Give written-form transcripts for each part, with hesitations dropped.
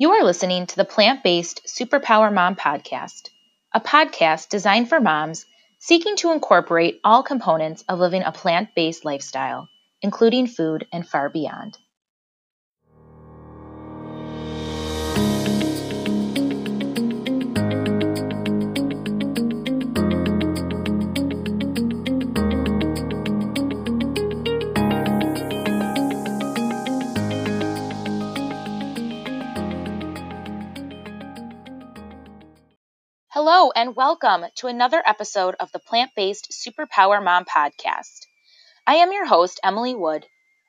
You are listening to the Plant-Based Superpower Mom podcast, a podcast designed for moms seeking to incorporate all components of living a plant-based lifestyle, including food and far beyond. Hello and welcome to another episode of the Plant-Based Superpower Mom podcast. I am your host, Emily Wood,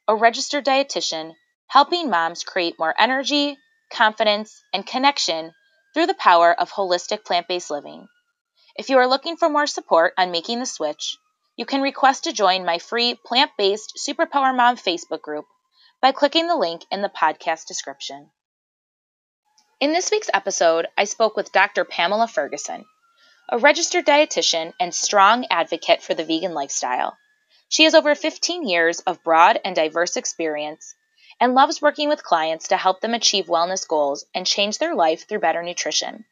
a registered dietitian, helping moms create more energy, confidence, and connection through the power of holistic plant-based living. If you are looking for more support on making the switch, you can request to join my free Plant-Based Superpower Mom Facebook group by clicking the link in the podcast description. In this week's episode, I spoke with Dr. Pamela Ferguson, a registered dietitian and strong advocate for the vegan lifestyle. She has over 15 years of broad and diverse experience and loves working with clients to help them achieve wellness goals and change their life through better nutrition.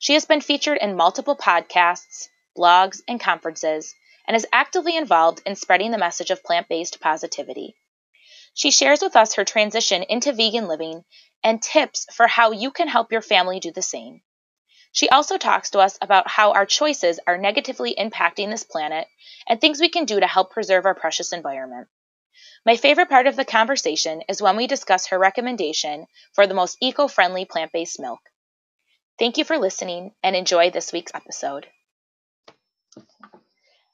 She has been featured in multiple podcasts, blogs, and conferences, and is actively involved in spreading the message of plant-based positivity. She shares with us her transition into vegan living and tips for how you can help your family do the same. She also talks to us about how our choices are negatively impacting this planet and things we can do to help preserve our precious environment. My favorite part of the conversation is when we discuss her recommendation for the most eco-friendly plant-based milk. Thank you for listening and enjoy this week's episode.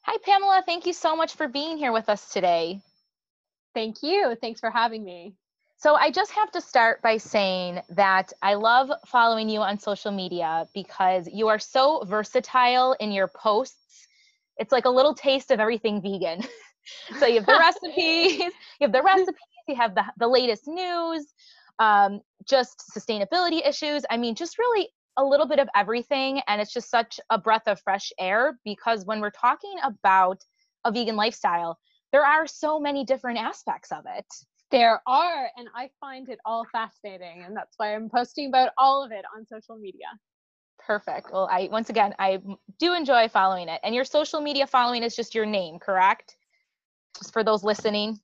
Hi, Pamela. Thank you so much for being here with us today. Thank you. Thanks for having me. So I just have to start by saying that I love following you on social media because you are so versatile in your posts. It's like a little taste of everything vegan. So you have the recipes, you have the latest news, just sustainability issues. I mean, just really a little bit of everything. And it's just such a breath of fresh air because when we're talking about a vegan lifestyle, there are so many different aspects of it. There are, and I find it all fascinating, and that's why I'm posting about all of it on social media. Perfect. Well, I do enjoy following it. And your social media following is just your name, correct? Just for those listening.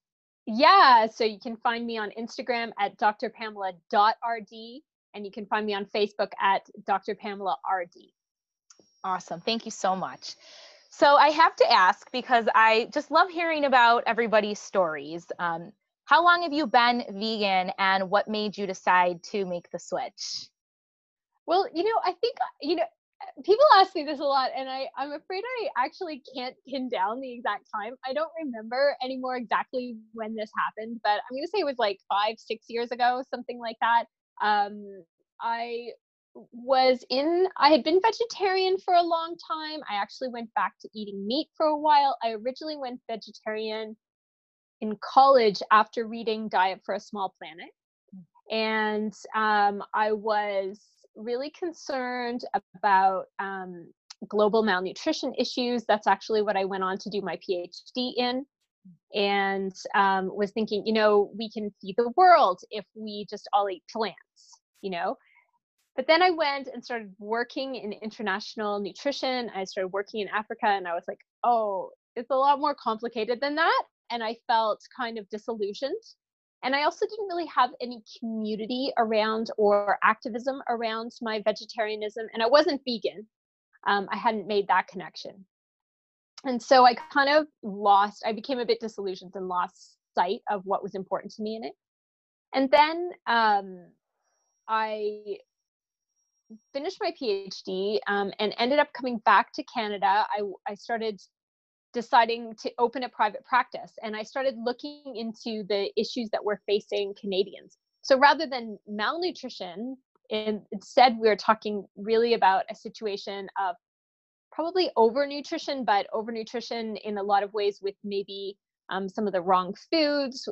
Yeah. So you can find me on Instagram at drpamela.rd, and you can find me on Facebook at drpamela.rd. Awesome. Thank you so much. So I have to ask, because I just love hearing about everybody's stories. How long have you been vegan and what made you decide to make the switch? Well, I think, people ask me this a lot and I'm afraid I actually can't pin down the exact time. I don't remember anymore exactly when this happened, but I'm going to say it was like 5-6 years ago, something like that. I had been vegetarian for a long time. I actually went back to eating meat for a while. I originally went vegetarian in college after reading Diet for a Small Planet. And I was really concerned about global malnutrition issues. That's actually what I went on to do my PhD in, and was thinking, we can feed the world if we just all eat plants, But then I went and started working in international nutrition. I started working in Africa and I was like, oh, it's a lot more complicated than that. And I felt kind of disillusioned. And I also didn't really have any community around or activism around my vegetarianism. And I wasn't vegan. I hadn't made that connection. And so I kind of I became a bit disillusioned and lost sight of what was important to me in it. And then I finished my PhD and ended up coming back to Canada. I started deciding to open a private practice. And I started looking into the issues that were facing Canadians. So rather than malnutrition, instead we were talking really about a situation of probably overnutrition, but overnutrition in a lot of ways with maybe some of the wrong foods,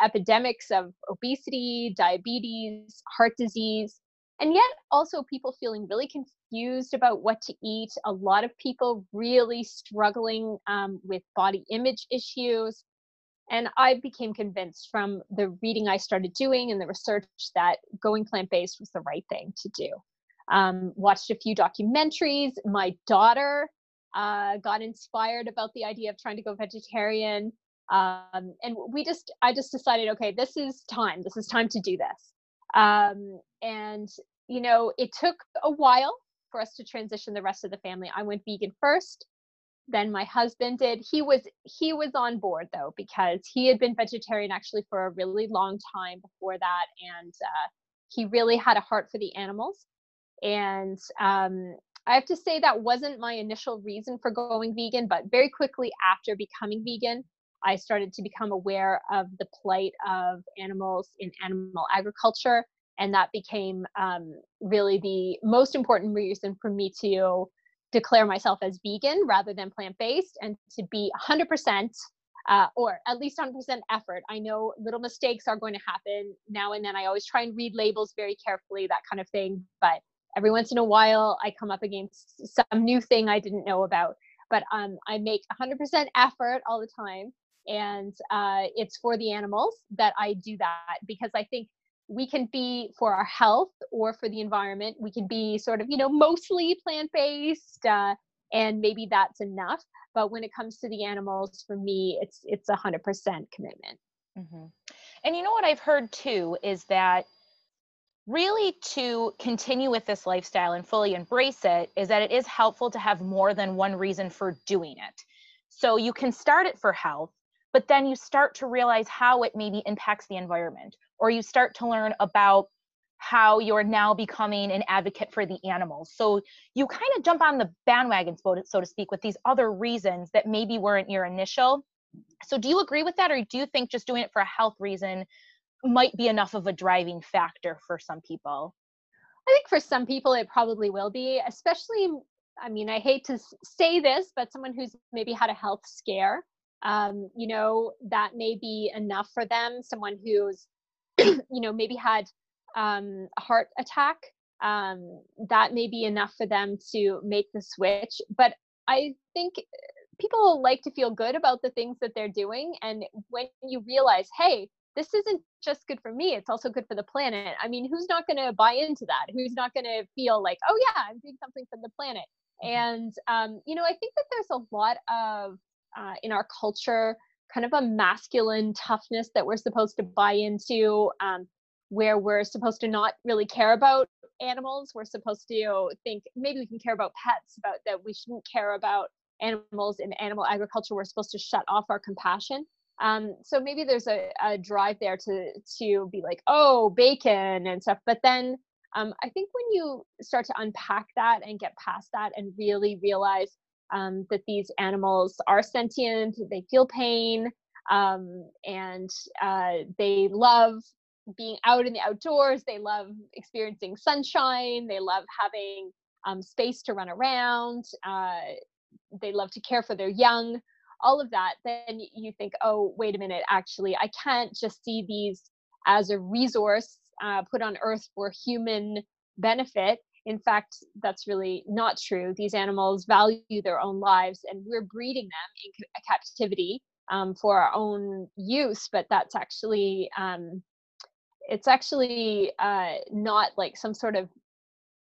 epidemics of obesity, diabetes, heart disease. And yet also people feeling really confused about what to eat. A lot of people really struggling with body image issues. And I became convinced from the reading I started doing and the research that going plant-based was the right thing to do. Watched a few documentaries. My daughter got inspired about the idea of trying to go vegetarian. And I just decided, okay, this is time. This is time to do this. And, you know, it took a while for us to transition the rest of the family. I went vegan first. Then my husband did. He was on board though, because he had been vegetarian actually for a really long time before that. And he really had a heart for the animals. And I have to say that wasn't my initial reason for going vegan, but very quickly after becoming vegan, I started to become aware of the plight of animals in animal agriculture. And that became really the most important reason for me to declare myself as vegan rather than plant-based, and to be 100% or at least 100% effort. I know little mistakes are going to happen now and then. I always try and read labels very carefully, that kind of thing. But every once in a while, I come up against some new thing I didn't know about. But I make 100% effort all the time. And it's for the animals that I do that, because I think we can be, for our health or for the environment, we can be sort of, you know, mostly plant-based, and maybe that's enough. But when it comes to the animals, for me, it's 100% commitment. Mm-hmm. And you know what I've heard too, is that really to continue with this lifestyle and fully embrace it, is that it is helpful to have more than one reason for doing it. So you can start it for health, but then you start to realize how it maybe impacts the environment, or you start to learn about how you're now becoming an advocate for the animals. So you kind of jump on the bandwagon, so to speak, with these other reasons that maybe weren't your initial. So do you agree with that? Or do you think just doing it for a health reason might be enough of a driving factor for some people? I think for some people, it probably will be, especially, I mean, I hate to say this, but someone who's maybe had a health scare, you know, that may be enough for them. Someone who's, you know, maybe had a heart attack, that may be enough for them to make the switch. But I think people like to feel good about the things that they're doing. And when you realize, hey, this isn't just good for me, it's also good for the planet. I mean, who's not going to buy into that? Who's not going to feel like, oh yeah, I'm doing something for the planet? And, you know, I think that there's a lot of, in our culture, kind of a masculine toughness that we're supposed to buy into, where we're supposed to not really care about animals. We're supposed to think maybe we can care about pets, but that we shouldn't care about animals in animal agriculture. We're supposed to shut off our compassion. So maybe there's a drive there to be like, oh, bacon and stuff. But then I think when you start to unpack that and get past that and really realize that these animals are sentient, they feel pain, and they love being out in the outdoors, they love experiencing sunshine, they love having space to run around, they love to care for their young, all of that, then you think, oh, wait a minute, actually, I can't just see these as a resource put on Earth for human benefit. In fact, that's really not true. These animals value their own lives, and we're breeding them in captivity for our own use, but that's actually, it's actually not like some sort of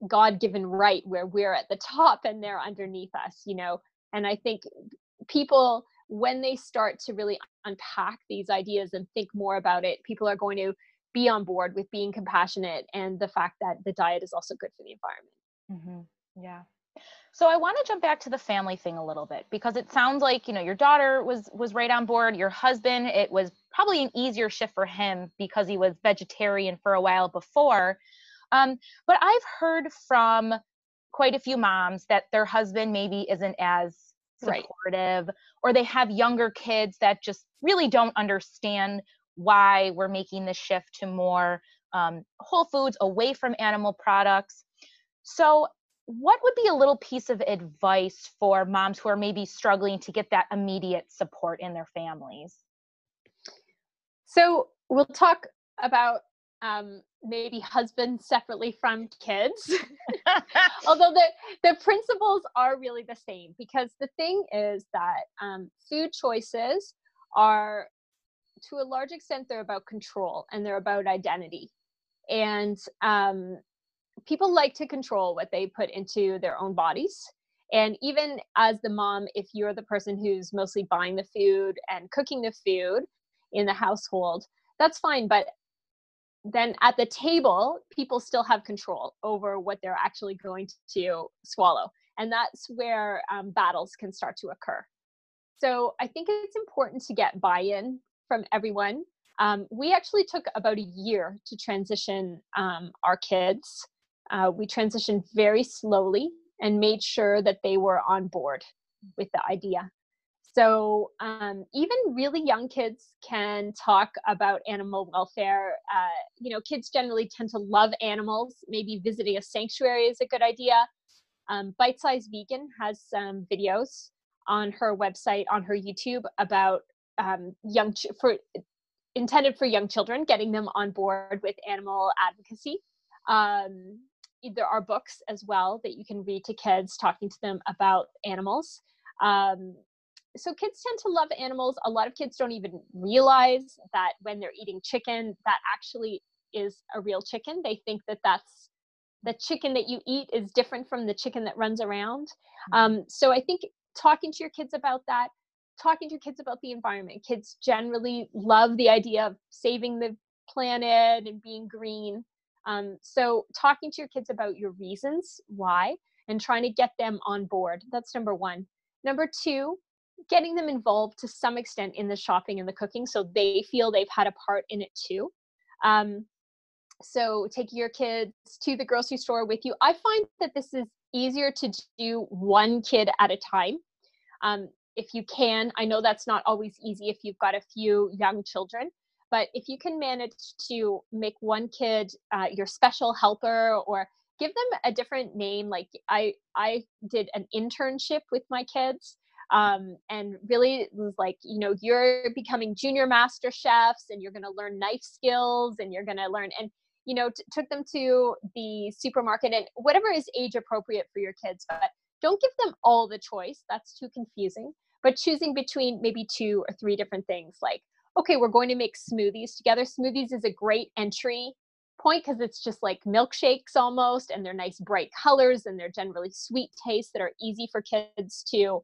God-given right where we're at the top and they're underneath us, you know? And I think people, when they start to really unpack these ideas and think more about it, people are going to be on board with being compassionate and the fact that the diet is also good for the environment. Mm-hmm. Yeah. So I want to jump back to the family thing a little bit, because it sounds like, you know, your daughter was right on board. Your husband, it was probably an easier shift for him because he was vegetarian for a while before. But I've heard from quite a few moms that their husband maybe isn't as supportive, right, or they have younger kids that just really don't understand why we're making the shift to more whole foods, away from animal products. So what would be a little piece of advice for moms who are maybe struggling to get that immediate support in their families? So we'll talk about maybe husbands separately from kids, although the principles are really the same, because the thing is that food choices are to a large extent, they're about control and they're about identity. And people like to control what they put into their own bodies. And even as the mom, if you're the person who's mostly buying the food and cooking the food in the household, that's fine. But then at the table, people still have control over what they're actually going to swallow. And that's where battles can start to occur. So I think it's important to get buy-in from everyone. We actually took about a year to transition our kids. We transitioned very slowly and made sure that they were on board with the idea. So even really young kids can talk about animal welfare. You know, kids generally tend to love animals. Maybe visiting a sanctuary is a good idea. Bite Size Vegan has some videos on her website, on her YouTube, about intended for young children, getting them on board with animal advocacy. There are books as well that you can read to kids talking to them about animals. So kids tend to love animals. A lot of kids don't even realize that when they're eating chicken, that actually is a real chicken. They think that that's the chicken that you eat is different from the chicken that runs around. So I think talking to your kids about that, talking to kids about the environment. Kids generally love the idea of saving the planet and being green. So talking to your kids about your reasons why and trying to get them on board. That's number one. Number two, getting them involved to some extent in the shopping and the cooking so they feel they've had a part in it too. So taking your kids to the grocery store with you. I find that this is easier to do one kid at a time. If you can, I know that's not always easy if you've got a few young children, but if you can manage to make one kid your special helper or give them a different name. Like I did an internship with my kids and really it was like, you know, you're becoming junior master chefs and you're going to learn knife skills and you're going to learn, and, you know, took them to the supermarket and whatever is age appropriate for your kids, but don't give them all the choice. That's too confusing. But choosing between maybe two or three different things, like, okay, we're going to make smoothies together. Smoothies is a great entry point because it's just like milkshakes almost, and they're nice bright colors, and they're generally sweet tastes that are easy for kids to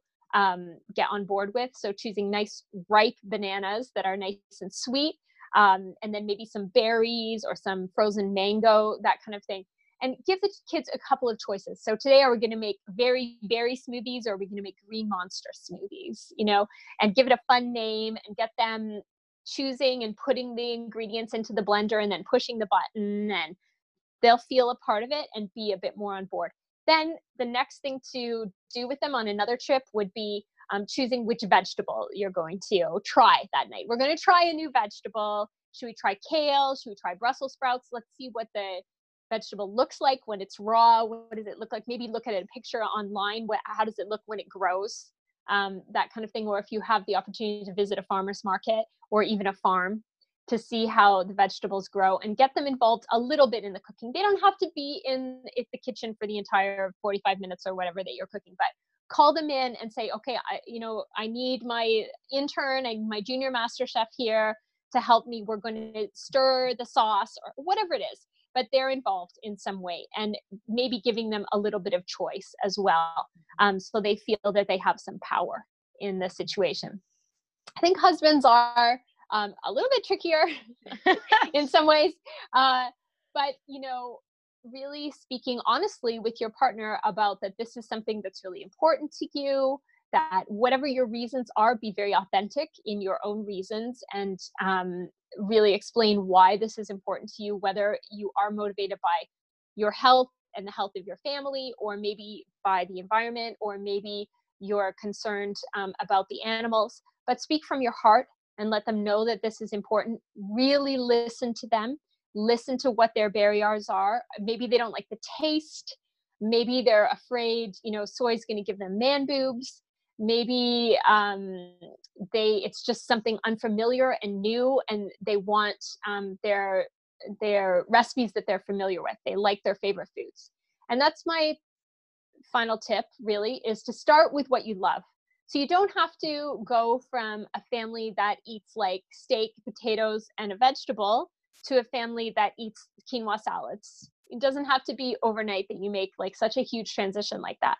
get on board with. So choosing nice ripe bananas that are nice and sweet, and then maybe some berries or some frozen mango, that kind of thing. And give the kids a couple of choices. So today, are we going to make berry smoothies or are we going to make green monster smoothies, you know, and give it a fun name and get them choosing and putting the ingredients into the blender and then pushing the button, and they'll feel a part of it and be a bit more on board. Then the next thing to do with them on another trip would be choosing which vegetable you're going to try that night. We're going to try a new vegetable. Should we try kale? Should we try Brussels sprouts? Let's see what the vegetable looks like when it's raw. What does it look like? Maybe look at a picture online. How does it look when it grows? That kind of thing. Or if you have the opportunity to visit a farmer's market or even a farm to see how the vegetables grow, and get them involved a little bit in the cooking. They don't have to be in the kitchen for the entire 45 minutes or whatever that you're cooking, but call them in and say, okay, I need my intern and my junior master chef here to help me. We're going to stir the sauce or whatever it is. But they're involved in some way, and maybe giving them a little bit of choice as well. So they feel that they have some power in the situation. I think husbands are a little bit trickier in some ways, but, you know, really speaking honestly with your partner about that this is something that's really important to you, that whatever your reasons are, be very authentic in your own reasons, and really explain why this is important to you, whether you are motivated by your health and the health of your family, or maybe by the environment, or maybe you're concerned about the animals. But speak from your heart and let them know that this is important. Really listen to them. Listen to what their barriers are. Maybe they don't like the taste. Maybe they're afraid, you know, soy is going to give them man boobs. Maybe it's just something unfamiliar and new, and they want their recipes that they're familiar with. They like their favorite foods. And that's my final tip, really, is to start with what you love. So you don't have to go from a family that eats like steak, potatoes, and a vegetable to a family that eats quinoa salads. It doesn't have to be overnight that you make like such a huge transition like that.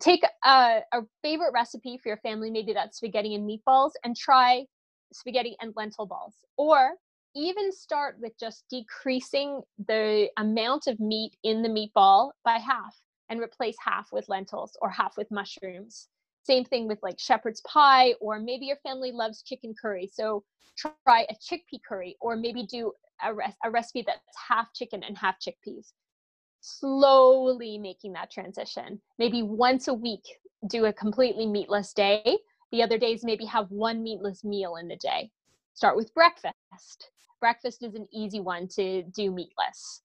Take a favorite recipe for your family, maybe that's spaghetti and meatballs, and try spaghetti and lentil balls. Or even start with just decreasing the amount of meat in the meatball by half and replace half with lentils or half with mushrooms. Same thing with like shepherd's pie, or maybe your family loves chicken curry. So try a chickpea curry, or maybe do a recipe that's half chicken and half chickpeas. Slowly making that transition. Maybe once a week, do a completely meatless day. The other days, maybe have one meatless meal in the day. Start with breakfast. Breakfast is an easy one to do meatless.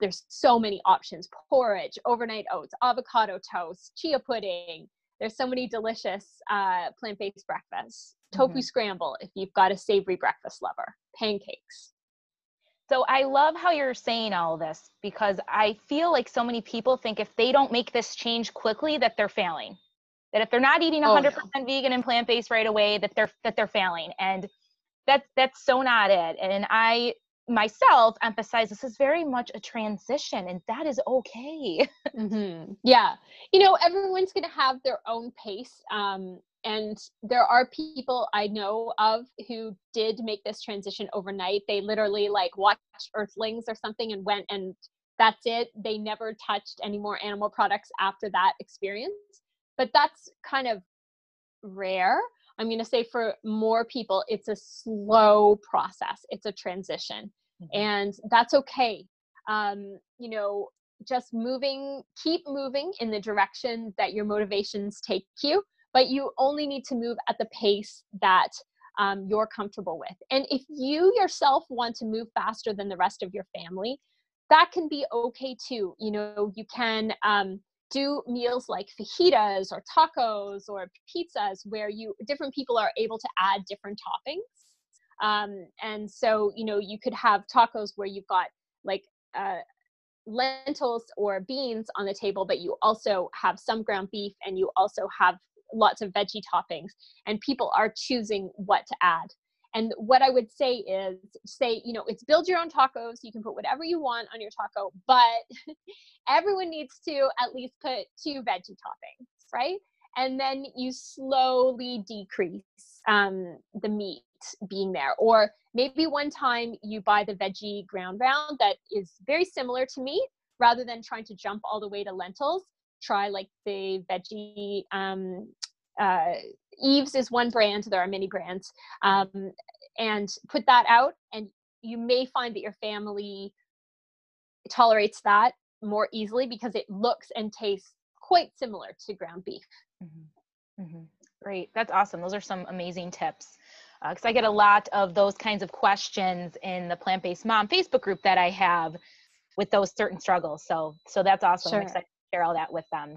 There's so many options: porridge, overnight oats, avocado toast, chia pudding. There's so many delicious plant-based breakfasts. Tofu scramble, if you've got a savory breakfast lover, pancakes. So I love how you're saying all this, because I feel like so many people think if they don't make this change quickly that they're failing, that if they're not eating 100% vegan and plant-based right away, that they're failing. And that's so not it. And I myself emphasize this is very much a transition, and that is okay. Yeah. You know, everyone's going to have their own pace. And there are people I know of who did make this transition overnight. They literally like watched Earthlings or something and went, and that's it. They never touched any more animal products after that experience. But that's kind of rare. I'm going to say for more people, it's a slow process. It's a transition. And that's okay. You know, just moving, keep moving in the direction that your motivations take you, but you only need to move at the pace that you're comfortable with. And if you yourself want to move faster than the rest of your family, that can be okay too. You know, you can do meals like fajitas or tacos or pizzas where different people are able to add different toppings. And so, you know, you could have tacos where you've got like lentils or beans on the table, but you also have some ground beef and you also have lots of veggie toppings, and people are choosing what to add. And what I would say is, you know, it's build your own tacos. You can put whatever you want on your taco, but everyone needs to at least put 2 veggie toppings, right? And then you slowly decrease the meat being there. Or maybe one time you buy the veggie ground round that is very similar to meat, rather than trying to jump all the way to lentils. Try like the veggie, Eve's is one brand, there are many brands, and put that out, and you may find that your family tolerates that more easily because it looks and tastes quite similar to ground beef. Great. That's awesome. Those are some amazing tips. Because I get a lot of those kinds of questions in the Plant-Based Mom Facebook group that I have with those certain struggles. So that's awesome. Sure. I'm excited. Share all that with them.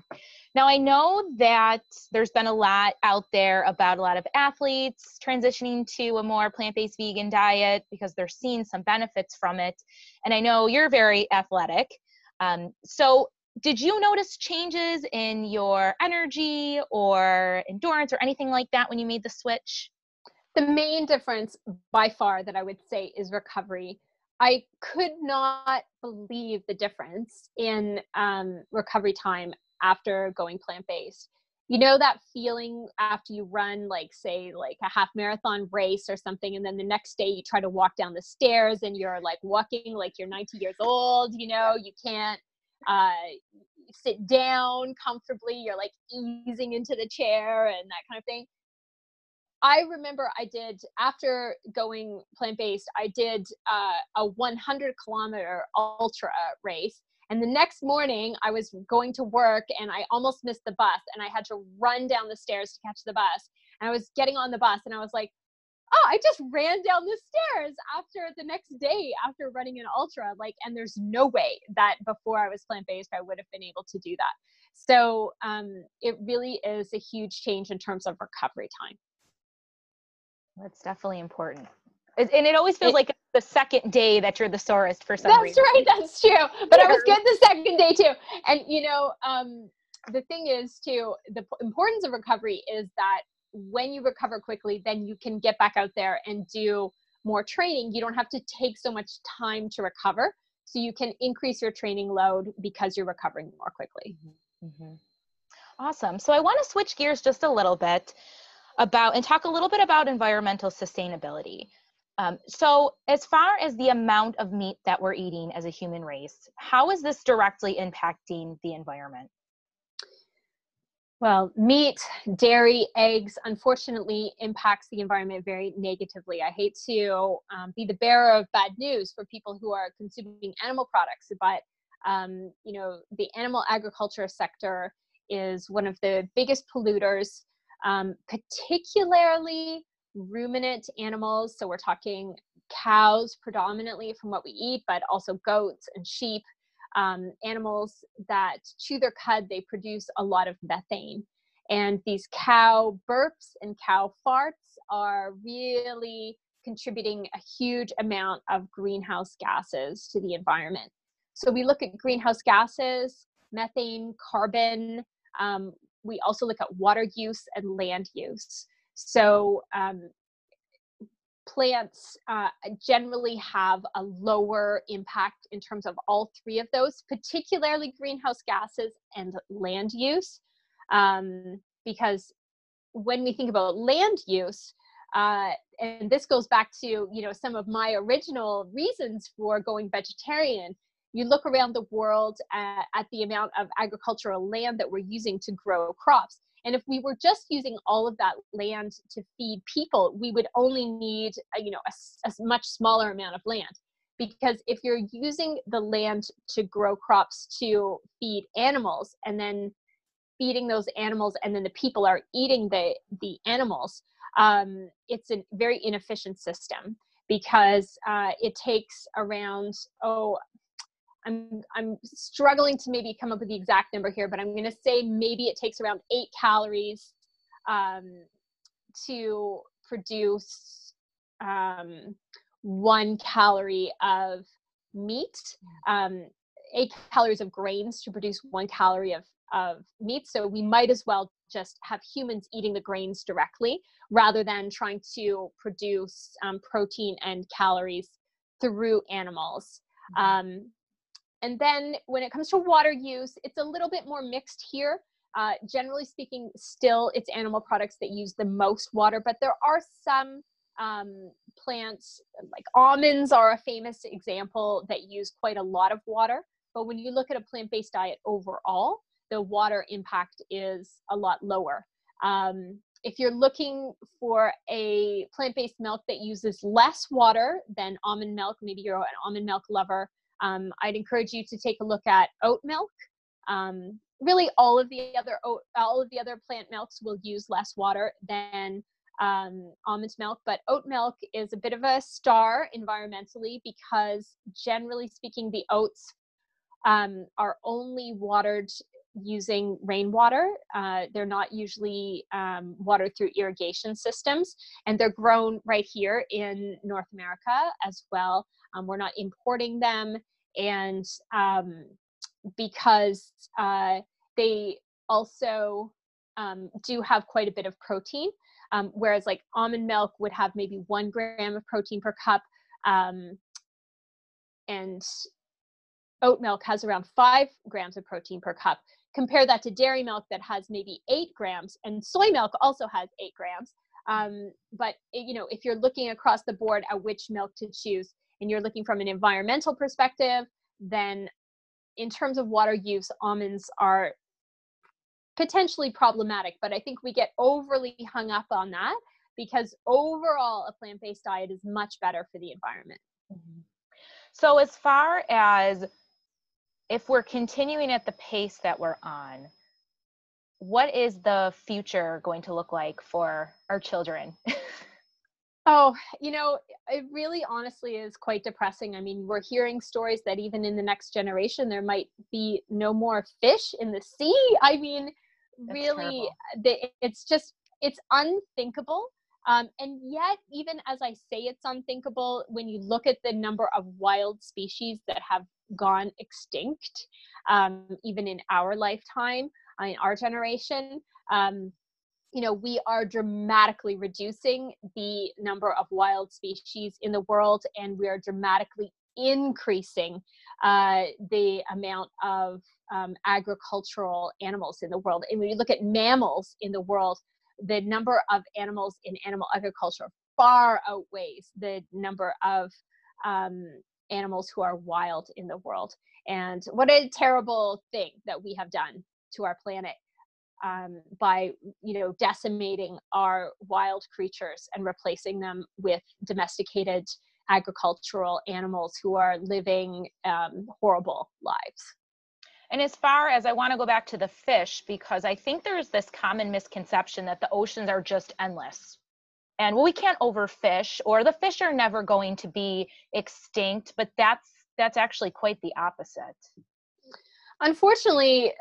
Now, I know that there's been a lot out there about a lot of athletes transitioning to a more plant-based vegan diet because they're seeing some benefits from it. And I know you're very athletic. So did you notice changes in your energy or endurance or anything like that when you made the switch? The main difference by far that I would say is recovery. I could not believe the difference in recovery time after going plant-based. You know that feeling after you run, like say like a half marathon race or something, and then the next day you try to walk down the stairs and you're like walking like you're 90 years old, you know, you can't sit down comfortably, you're like easing into the chair and that kind of thing. I remember I did, after going plant-based, I did a 100-kilometer ultra race. And the next morning I was going to work and I almost missed the bus and I had to run down the stairs to catch the bus. And I was getting on the bus and I was like, oh, I just ran down the stairs after the next day after running an ultra. Like, and there's no way that before I was plant-based, I would have been able to do that. So it really is a huge change in terms of recovery time. That's definitely important. And it always feels like the second day that you're the sorest for some reason. That's right. That's true. But I was good the second day too. And, you know, the thing is too, the importance of recovery is that when you recover quickly, then you can get back out there and do more training. You don't have to take so much time to recover. So you can increase your training load because you're recovering more quickly. Mm-hmm. Awesome. So I want to switch gears just a little bit about and talk a little bit about environmental sustainability. So as far as the amount of meat that we're eating as a human race, how is this directly impacting the environment? Well, meat, dairy, eggs, unfortunately, impacts the environment very negatively. I hate to be the bearer of bad news for people who are consuming animal products, but you know, the animal agriculture sector is one of the biggest polluters, particularly ruminant animals. So we're talking cows predominantly from what we eat, but also goats and sheep. Animals that chew their cud, they produce a lot of methane. And these cow burps and cow farts are really contributing a huge amount of greenhouse gases to the environment. So we look at greenhouse gases, methane, carbon. We also look at water use and land use. So plants generally have a lower impact in terms of all three of those, particularly greenhouse gases and land use. Because when we think about land use, and this goes back to, you know, some of my original reasons for going vegetarian, you look around the world at the amount of agricultural land that we're using to grow crops. And if we were just using all of that land to feed people, we would only need, you know, a much smaller amount of land. Because if you're using the land to grow crops to feed animals, and then feeding those animals, and then the people are eating the animals, it's a very inefficient system, because it takes around, I'm struggling to maybe come up with the exact number here, but I'm going to say maybe it takes around 8 calories to produce 1 calorie of meat, 8 calories of grains to produce 1 calorie of meat. So we might as well just have humans eating the grains directly rather than trying to produce protein and calories through animals. And then when it comes to water use, it's a little bit more mixed here. Generally speaking, still it's animal products that use the most water, but there are some plants, like almonds are a famous example, that use quite a lot of water. But when you look at a plant-based diet overall, the water impact is a lot lower. If you're looking for a plant-based milk that uses less water than almond milk, maybe you're an almond milk lover, I'd encourage you to take a look at oat milk. Really, all of the other plant milks will use less water than almond milk, but oat milk is a bit of a star environmentally because, generally speaking, the oats are only watered using rainwater. They're not usually watered through irrigation systems, and they're grown right here in North America as well. We're not importing them, and because they also do have quite a bit of protein, whereas like almond milk would have maybe 1 gram of protein per cup, and oat milk has around 5 grams of protein per cup. Compare that to dairy milk that has maybe 8 grams, and soy milk also has 8 grams. But you know, if you're looking across the board at which milk to choose, and you're looking from an environmental perspective, then in terms of water use, almonds are potentially problematic. But I think we get overly hung up on that because overall a plant-based diet is much better for the environment. Mm-hmm. So as far as if we're continuing at the pace that we're on, what is the future going to look like for our children? Oh, you know, it really honestly is quite depressing. I mean, we're hearing stories that even in the next generation, there might be no more fish in the sea. I mean, that's really, it's just, it's unthinkable. And yet, even as I say it's unthinkable, when you look at the number of wild species that have gone extinct, even in our lifetime, in our generation, you know, we are dramatically reducing the number of wild species in the world, and we are dramatically increasing the amount of agricultural animals in the world. And when you look at mammals in the world, the number of animals in animal agriculture far outweighs the number of animals who are wild in the world. And what a terrible thing that we have done to our planet by, you know, decimating our wild creatures and replacing them with domesticated agricultural animals who are living horrible lives. And as far as, I want to go back to the fish, because I think there's this common misconception that the oceans are just endless. And well, we can't overfish, or the fish are never going to be extinct, but that's actually quite the opposite. Unfortunately,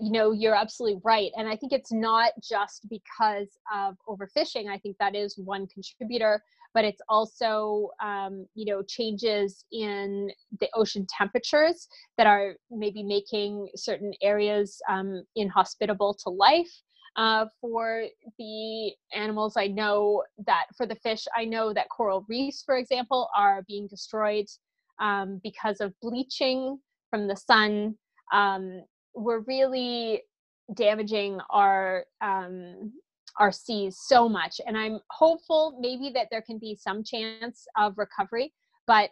you know, you're absolutely right. And I think it's not just because of overfishing. I think that is one contributor, but it's also, you know, changes in the ocean temperatures that are maybe making certain areas inhospitable to life for the animals. I know that for the fish, I know that coral reefs, for example, are being destroyed because of bleaching from the sun. We're really damaging our seas so much. And I'm hopeful maybe that there can be some chance of recovery, but,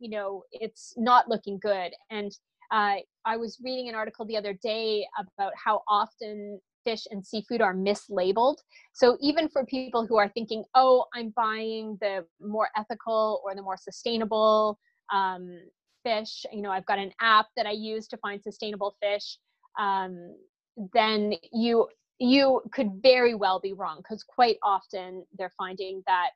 you know, it's not looking good. And I was reading an article the other day about how often fish and seafood are mislabeled. So even for people who are thinking, oh, I'm buying the more ethical or the more sustainable fish, you know, I've got an app that I use to find sustainable fish, then you could very well be wrong, because quite often they're finding that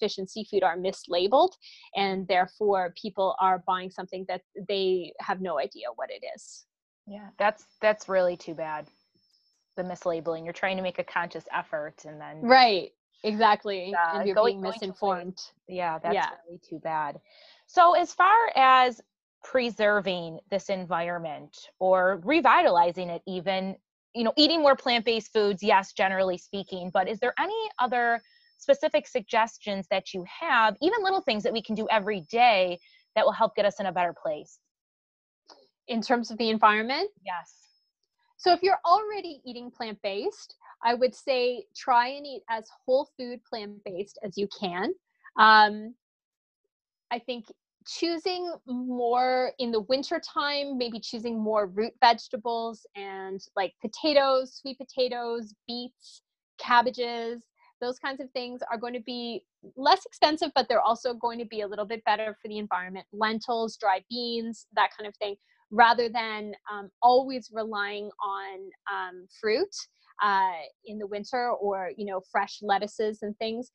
fish and seafood are mislabeled, and therefore people are buying something that they have no idea what it is. Yeah, that's really too bad, the mislabeling. You're trying to make a conscious effort, and then right, exactly, and you're being misinformed. Yeah, that's really too bad. So as far as preserving this environment or revitalizing it, even, you know, eating more plant-based foods, yes, generally speaking, but is there any other specific suggestions that you have, even little things that we can do every day that will help get us in a better place? In terms of the environment? Yes. So if you're already eating plant-based, I would say try and eat as whole food plant-based as you can. I think choosing more in the winter time, maybe choosing more root vegetables and like potatoes, sweet potatoes, beets, cabbages, those kinds of things are going to be less expensive, but they're also going to be a little bit better for the environment. Lentils, dry beans, that kind of thing, rather than always relying on fruit in the winter, or, you know, fresh lettuces and things.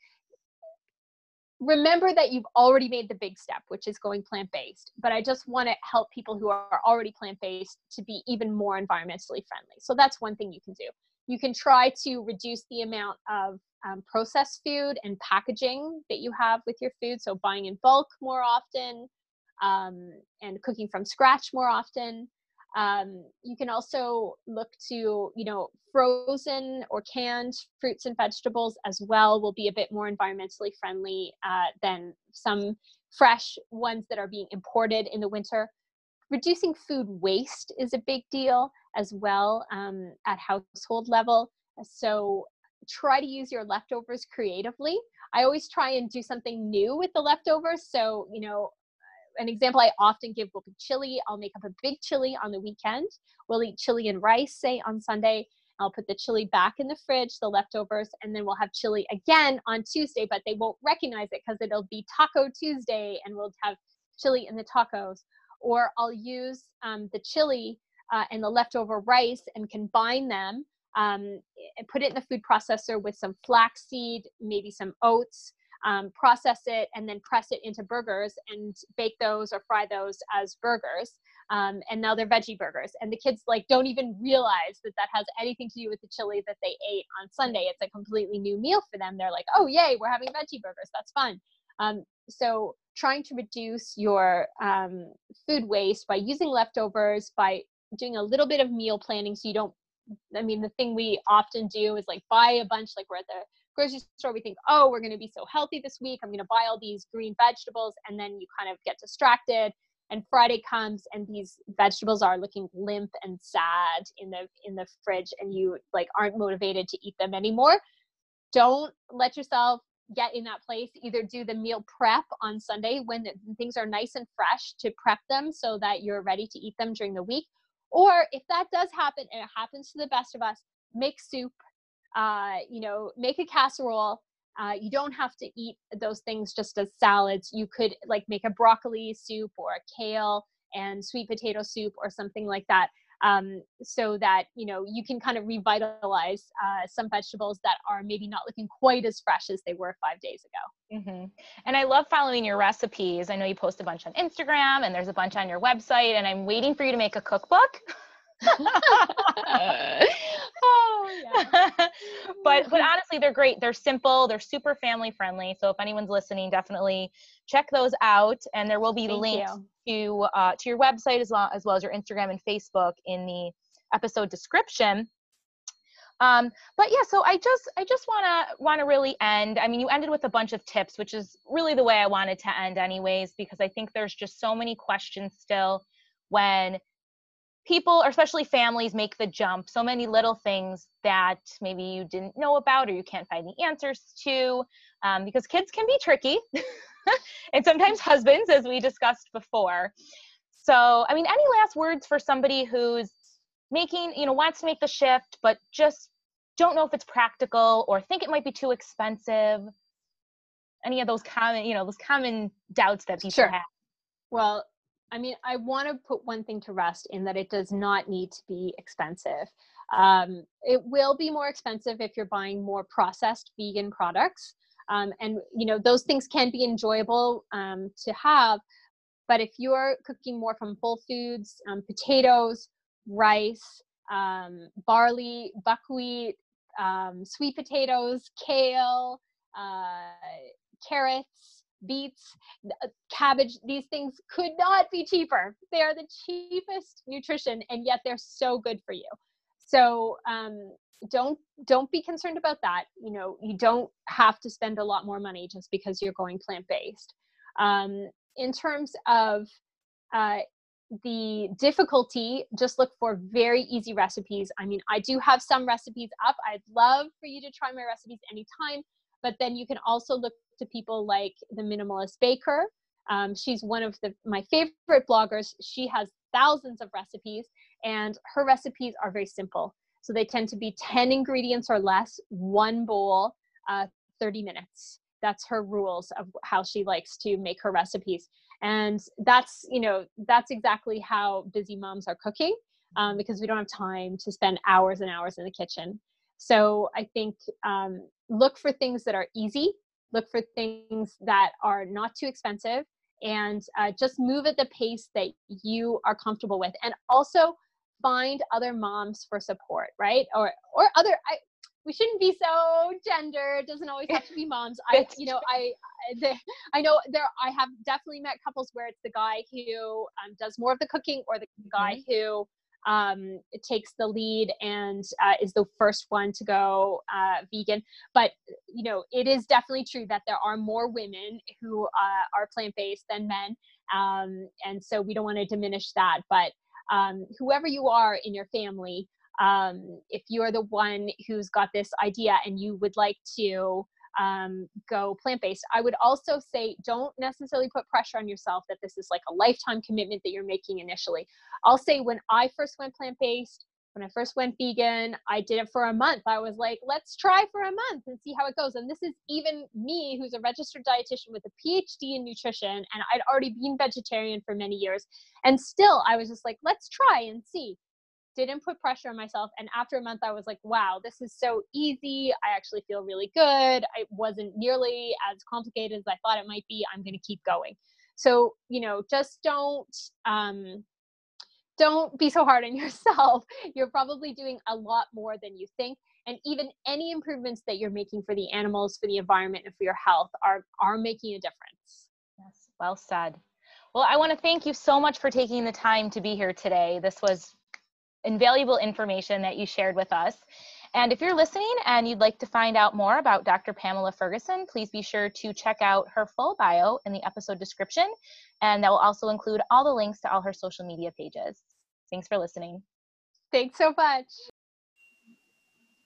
Remember that you've already made the big step, which is going plant-based, but I just want to help people who are already plant-based to be even more environmentally friendly. So that's one thing you can do. You can try to reduce the amount of processed food and packaging that you have with your food. So buying in bulk more often and cooking from scratch more often. You can also look to, you know, frozen or canned fruits and vegetables as well will be a bit more environmentally friendly than some fresh ones that are being imported in the winter. Reducing food waste is a big deal as well at household level. So try to use your leftovers creatively. I always try and do something new with the leftovers. So, you know, an example I often give will be chili. I'll make up a big chili on the weekend. We'll eat chili and rice, say, on Sunday. I'll put the chili back in the fridge, the leftovers, and then we'll have chili again on Tuesday, but they won't recognize it because it'll be Taco Tuesday, and we'll have chili in the tacos. Or I'll use the chili and the leftover rice and combine them and put it in the food processor with some flaxseed, maybe some oats, process it, and then press it into burgers and bake those or fry those as burgers. And now they're veggie burgers. And the kids like don't even realize that that has anything to do with the chili that they ate on Sunday. It's a completely new meal for them. They're like, oh, yay, we're having veggie burgers. That's fun. So trying to reduce your food waste by using leftovers, by doing a little bit of meal planning so you don't I mean, the thing we often do is like buy a bunch, like we're at the grocery store, we think, oh, we're going to be so healthy this week. I'm going to buy all these green vegetables. And then you kind of get distracted and Friday comes and these vegetables are looking limp and sad in the fridge and you like aren't motivated to eat them anymore. Don't let yourself get in that place. Either do the meal prep on Sunday when things are nice and fresh to prep them so that you're ready to eat them during the week. Or if that does happen, and it happens to the best of us, make soup, make a casserole. You don't have to eat those things just as salads. You could like make a broccoli soup or a kale and sweet potato soup or something like that. So that, you can kind of revitalize some vegetables that are maybe not looking quite as fresh as they were 5 days ago. Mm-hmm. And I love following your recipes. I know you post a bunch on Instagram and there's a bunch on your website, and I'm waiting for you to make a cookbook. But honestly, they're great. They're simple. They're super family friendly. So if anyone's listening, definitely check those out. And there will be links to your website as well as your Instagram and Facebook in the episode description. But yeah, so I just want to really end. I mean, you ended with a bunch of tips, which is really the way I wanted to end anyways, because I think there's just so many questions still when people, especially families, make the jump. So many little things that maybe you didn't know about or you can't find the answers to, because kids can be tricky and sometimes husbands, as we discussed before. So, I mean, any last words for somebody who's making, wants to make the shift, but just don't know if it's practical or think it might be too expensive? Any of those common, those common doubts that people have? Well, I mean, I want to put one thing to rest in that it does not need to be expensive. It will be more expensive if you're buying more processed vegan products. And those things can be enjoyable to have. But if you're cooking more from whole foods, potatoes, rice, barley, buckwheat, sweet potatoes, kale, carrots, beets, cabbage, these things could not be cheaper. They are the cheapest nutrition, and yet they're so good for you. So don't be concerned about that. You don't have to spend a lot more money just because you're going plant-based. In terms of the difficulty, just look for very easy recipes. I mean, I do have some recipes up. I'd love for you to try my recipes anytime. But then you can also look to people like the Minimalist Baker. She's one of my favorite bloggers. She has thousands of recipes, and her recipes are very simple. So they tend to be 10 ingredients or less, one bowl, 30 minutes. That's her rules of how she likes to make her recipes. And that's exactly how busy moms are cooking, because we don't have time to spend hours and hours in the kitchen. So I think look for things that are easy, look for things that are not too expensive, and just move at the pace that you are comfortable with. And also find other moms for support, right? Or other, we shouldn't be so gendered. It doesn't always have to be moms. I have definitely met couples where it's the guy who does more of the cooking, or the guy who it takes the lead and is the first one to go vegan. But it is definitely true that there are more women who are plant-based than men, and so we don't want to diminish that. But whoever you are in your family, if you're the one who's got this idea and you would like to go plant-based, I would also say don't necessarily put pressure on yourself that this is like a lifetime commitment that you're making initially. I'll say when I first went plant-based, when I first went vegan, I did it for a month. I was like, let's try for a month and see how it goes. And this is even me, who's a registered dietitian with a PhD in nutrition, and I'd already been vegetarian for many years. And still I was just like, let's try and see. Didn't put pressure on myself. And after a month, I was like, wow, this is so easy. I actually feel really good. It wasn't nearly as complicated as I thought it might be. I'm going to keep going. So, just don't be so hard on yourself. You're probably doing a lot more than you think. And even any improvements that you're making for the animals, for the environment, and for your health are making a difference. Yes. Well said. Well, I want to thank you so much for taking the time to be here today. This was invaluable information that you shared with us. And if you're listening and you'd like to find out more about Dr. Pamela Ferguson, please be sure to check out her full bio in the episode description. And that will also include all the links to all her social media pages. Thanks for listening. Thanks so much.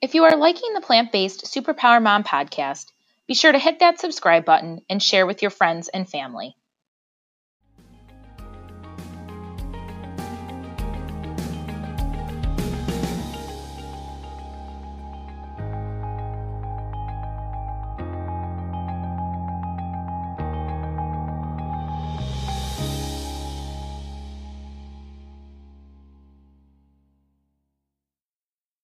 If you are liking the Plant-Based Superpower Mom podcast, be sure to hit that subscribe button and share with your friends and family.